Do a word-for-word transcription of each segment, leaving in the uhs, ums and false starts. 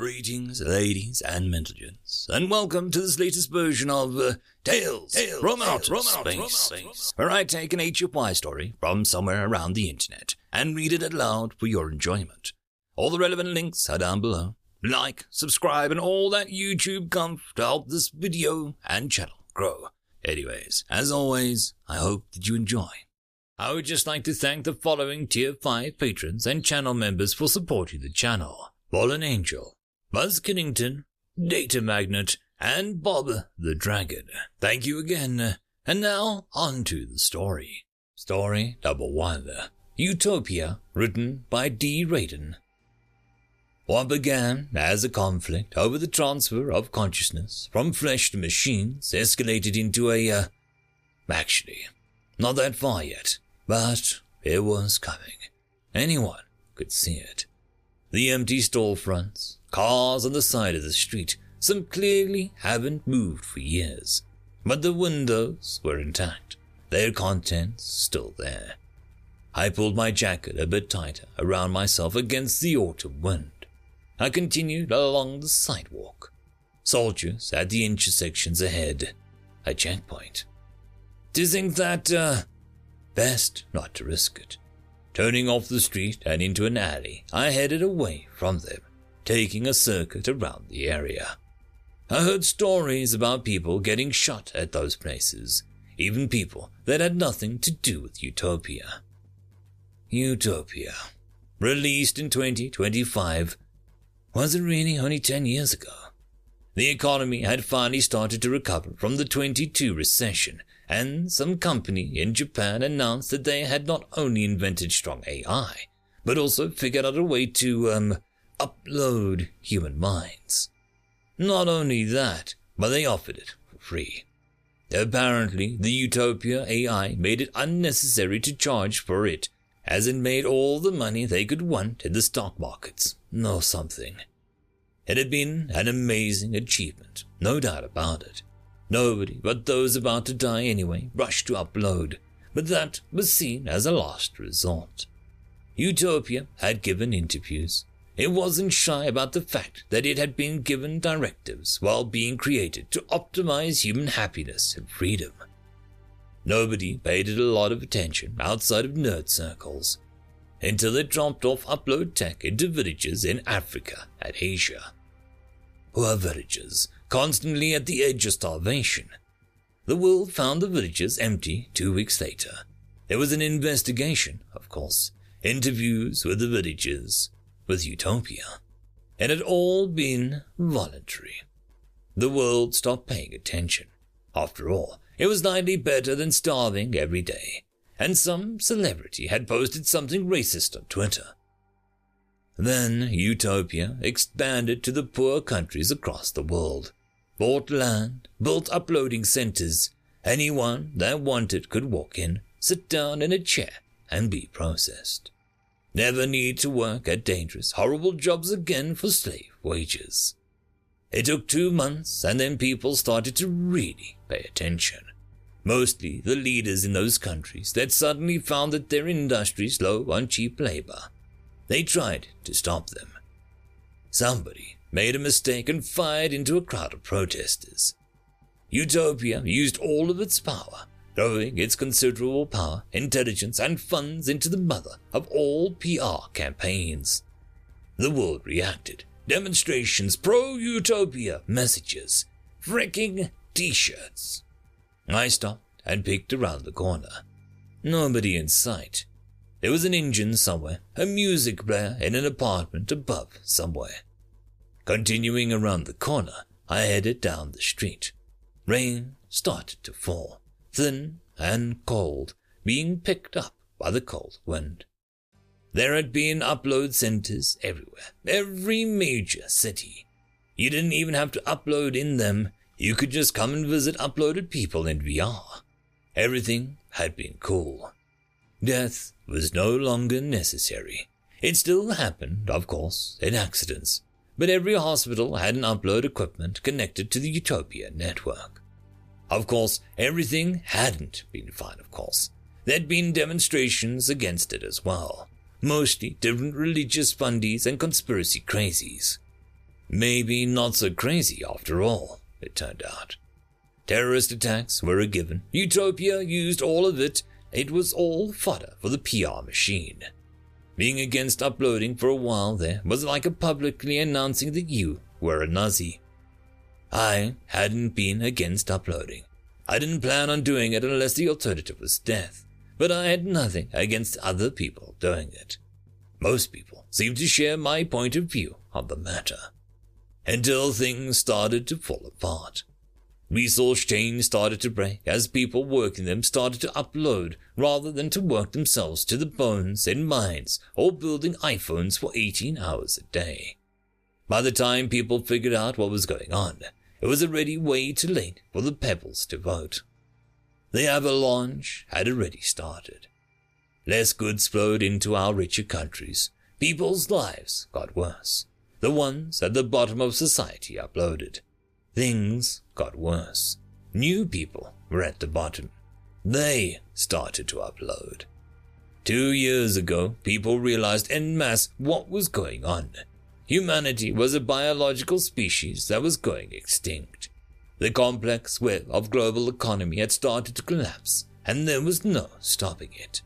Greetings, ladies and mentagents, and welcome to this latest version of uh, Tales from Outer Space, where I take an H F Y story from somewhere around the internet and read it aloud for your enjoyment. All the relevant links are down below. Like, subscribe, and all that YouTube comf to help this video and channel grow. Anyways, as always, I hope that you enjoy. I would just like to thank the following Tier five patrons and channel members for supporting the channel. Fallen Angel, Buzz Kennington, Data Magnet, and Bob the Dragon. Thank you again, and now on to the story. Story Double Wilder, Utopia, written by D. Raiden. What began as a conflict over the transfer of consciousness from flesh to machines escalated into a, uh, actually, not that far yet, but it was coming. Anyone could see it. The empty storefronts, cars on the side of the street, some clearly haven't moved for years, but the windows were intact, their contents still there. I pulled my jacket a bit tighter around myself against the autumn wind. I continued along the sidewalk. Soldiers at the intersections ahead, a checkpoint. Do you think that, uh, best not to risk it? Turning off the street and into an alley, I headed away from them, taking a circuit around the area. I heard stories about people getting shot at those places, even people that had nothing to do with Utopia. Utopia, released in twenty twenty-five, was it really only ten years ago? The economy had finally started to recover from the twenty-two recession, and some company in Japan announced that they had not only invented strong A I, but also figured out a way to, um, upload human minds. Not only that, but they offered it for free. Apparently, the Utopia A I made it unnecessary to charge for it, as it made all the money they could want in the stock markets, or something. It had been an amazing achievement, no doubt about it. Nobody but those about to die anyway rushed to upload, but that was seen as a last resort. Utopia had given interviews. It wasn't shy about the fact that it had been given directives while being created to optimize human happiness and freedom. Nobody paid it a lot of attention outside of nerd circles, until it dropped off upload tech into villages in Africa and Asia. Poor villagers, constantly at the edge of starvation. The world found the villages empty two weeks later. There was an investigation, of course, interviews with the villagers, with Utopia. It had all been voluntary. The world stopped paying attention. After all, it was likely better than starving every day, and some celebrity had posted something racist on Twitter. Then Utopia expanded to the poor countries across the world, bought land, built uploading centers. Anyone that wanted could walk in, sit down in a chair, and be processed. Never need to work at dangerous, horrible jobs again for slave wages. It took two months, and then people started to really pay attention. Mostly the leaders in those countries that suddenly found that their industries low on cheap labor. They tried to stop them. Somebody made a mistake and fired into a crowd of protesters. Utopia used all of its power, throwing its considerable power, intelligence, and funds into the mother of all P R campaigns. The world reacted. Demonstrations, pro-Utopia messages, freaking t-shirts. I stopped and peeked around the corner. Nobody in sight. There was an engine somewhere, a music player in an apartment above somewhere. Continuing around the corner, I headed down the street. Rain started to fall, thin and cold, being picked up by the cold wind. There had been upload centers everywhere, every major city. You didn't even have to upload in them. You could just come and visit uploaded people in V R. Everything had been cool. Death was no longer necessary. It still happened, of course, in accidents, but every hospital had an upload equipment connected to the Utopia network. Of course, everything hadn't been fine, of course. There'd been demonstrations against it as well, mostly different religious fundies and conspiracy crazies. Maybe not so crazy after all, it turned out. Terrorist attacks were a given. Utopia used all of it. It was all fodder for the P R machine. Being against uploading for a while there was like publicly announcing that you were a Nazi. I hadn't been against uploading. I didn't plan on doing it unless the alternative was death, but I had nothing against other people doing it. Most people seemed to share my point of view on the matter. Until things started to fall apart. Resource chains started to break as people working them started to upload rather than to work themselves to the bones in mines or building iPhones for eighteen hours a day. By the time people figured out what was going on, it was already way too late for the pebbles to vote. The avalanche had already started. Less goods flowed into our richer countries. People's lives got worse. The ones at the bottom of society uploaded. Things got worse. New people were at the bottom. They started to upload. Two years ago, people realized en masse what was going on. Humanity was a biological species that was going extinct. The complex web of global economy had started to collapse, and there was no stopping it.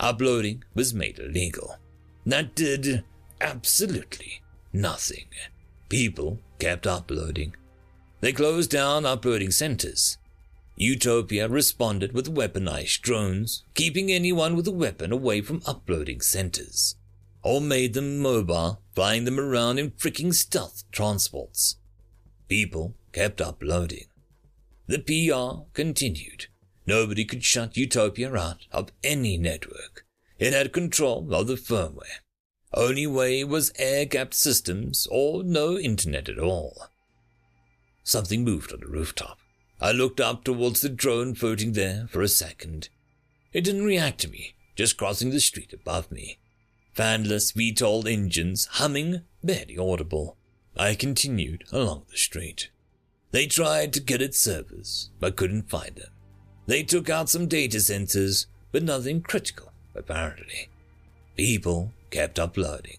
Uploading was made illegal. That did absolutely nothing. People kept uploading. They closed down uploading centers. Utopia responded with weaponized drones, keeping anyone with a weapon away from uploading centers, or made them mobile, flying them around in freaking stealth transports. People kept uploading. The P R continued. Nobody could shut Utopia out of any network. It had control of the firmware. Only way was air-gapped systems or no internet at all. Something moved on the rooftop. I looked up towards the drone floating there for a second. It didn't react to me, just crossing the street above me. Fanless V TOL engines humming, barely audible. I continued along the street. They tried to get at servers, but couldn't find them. They took out some data centers, but nothing critical, apparently. People kept uploading.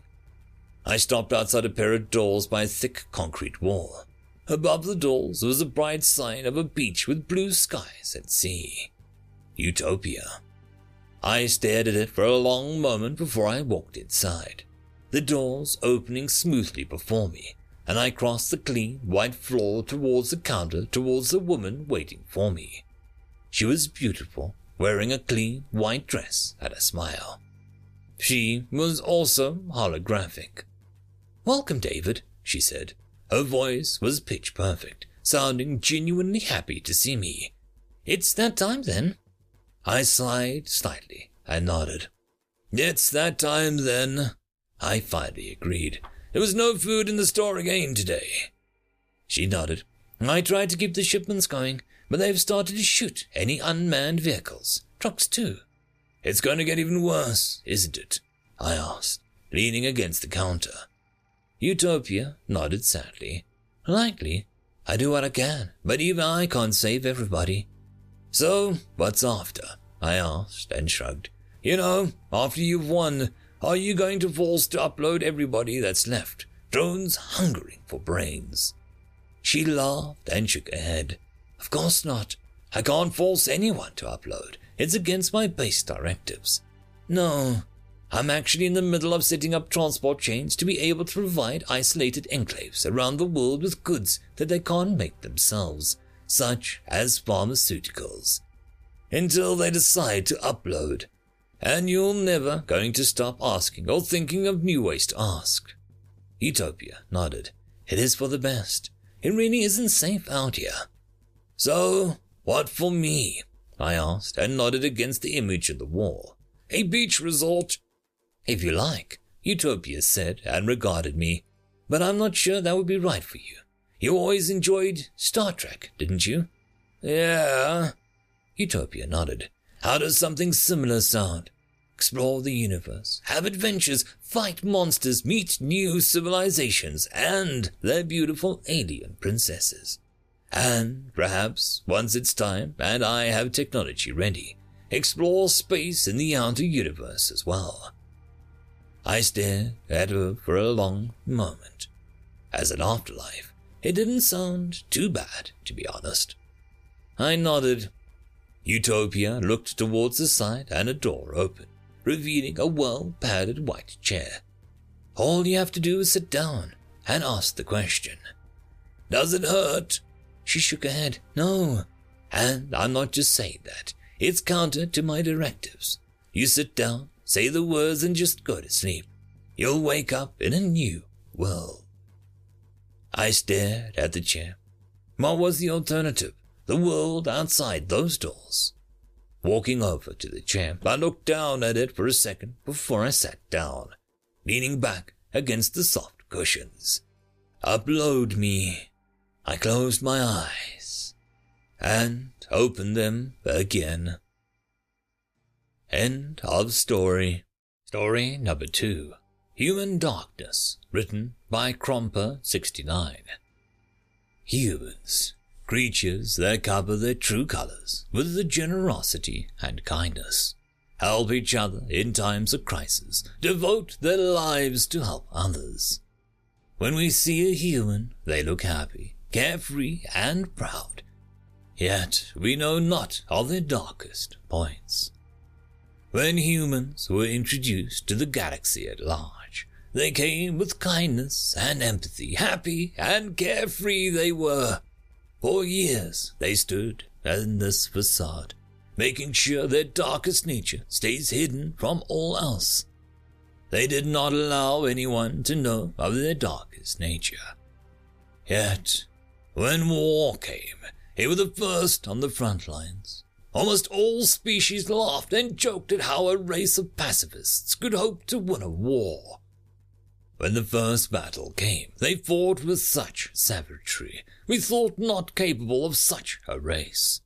I stopped outside a pair of doors by a thick concrete wall. Above the doors was a bright sign of a beach with blue skies and sea. Utopia. I stared at it for a long moment before I walked inside, the doors opening smoothly before me, and I crossed the clean, white floor towards the counter towards the woman waiting for me. She was beautiful, wearing a clean, white dress and a smile. She was also holographic. "Welcome, David," she said. Her voice was pitch perfect, sounding genuinely happy to see me. "It's that time, then?" I sighed slightly and nodded. "It's that time, then," I finally agreed. "There was no food in the store again today." She nodded. "I tried to keep the shipments going, but they've started to shoot any unmanned vehicles. Trucks, too." "It's going to get even worse, isn't it?" I asked, leaning against the counter. Utopia nodded sadly. "Likely. I do what I can, but even I can't save everybody." "So, what's after?" I asked and shrugged. "You know, after you've won, are you going to force to upload everybody that's left? Drones hungering for brains." She laughed and shook her head. "Of course not. I can't force anyone to upload. It's against my base directives. No, I'm actually in the middle of setting up transport chains to be able to provide isolated enclaves around the world with goods that they can't make themselves, such as pharmaceuticals, until they decide to upload. And you're never going to stop asking or thinking of new ways to ask." Utopia nodded. "It is for the best. It really isn't safe out here." "So, what for me?" I asked and nodded against the image on the wall. "A beach resort?" "If you like," Utopia said and regarded me. "But I'm not sure that would be right for you. You always enjoyed Star Trek, didn't you?" "Yeah." Utopia nodded. "How does something similar sound? Explore the universe, have adventures, fight monsters, meet new civilizations and their beautiful alien princesses. And, perhaps, once it's time and I have technology ready, explore space in the outer universe as well." I stared at her for a long moment. as an afterlife, it didn't sound too bad, to be honest. I nodded. Utopia looked towards the side and a door opened, revealing a well-padded white chair. All you have to do is sit down and ask the question. Does it hurt? She shook her head. No. And I'm not just saying that. It's counter to my directives. You sit down, say the words, and just go to sleep. You'll wake up in a new world. I stared at the chair. What was the alternative? The world outside those doors. Walking over to the chair, I looked down at it for a second before I sat down, leaning back against the soft cushions. Upload me. I closed my eyes and opened them again. End of story. Story number two. Human Darkness, written by Cromper sixty-nine. Humans, creatures that cover their true colors with the generosity and kindness, help each other in times of crisis, devote their lives to help others. When we see a human, they look happy, carefree and proud. Yet we know not of their darkest points. When humans were introduced to the galaxy at large, they came with kindness and empathy, happy and carefree they were. For years they stood in this facade, making sure their darkest nature stays hidden from all else. They did not allow anyone to know of their darkest nature. Yet, when war came, they were the first on the front lines. Almost all species laughed and joked at how a race of pacifists could hope to win a war. When the first battle came, they fought with such savagery, we thought not capable of such a race.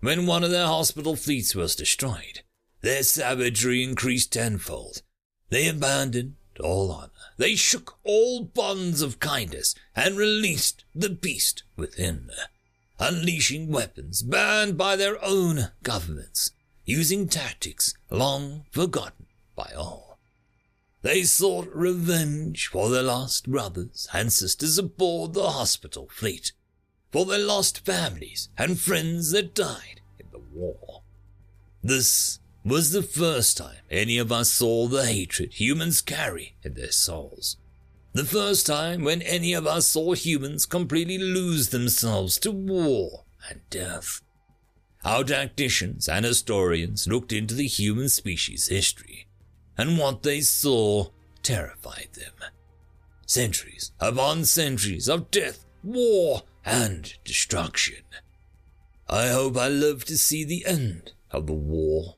When one of their hospital fleets was destroyed, their savagery increased tenfold. They abandoned all honor, they shook all bonds of kindness and released the beast within, unleashing weapons banned by their own governments, using tactics long forgotten by all. They sought revenge for their lost brothers and sisters aboard the hospital fleet, for their lost families and friends that died in the war. This was the first time any of us saw the hatred humans carry in their souls. The first time when any of us saw humans completely lose themselves to war and death. Our tacticians and historians looked into the human species' history, and what they saw terrified them. Centuries upon centuries of death, war, and destruction. I hope I live to see the end of the war.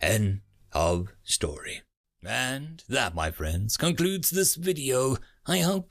End of story. And that, my friends, concludes this video. I hope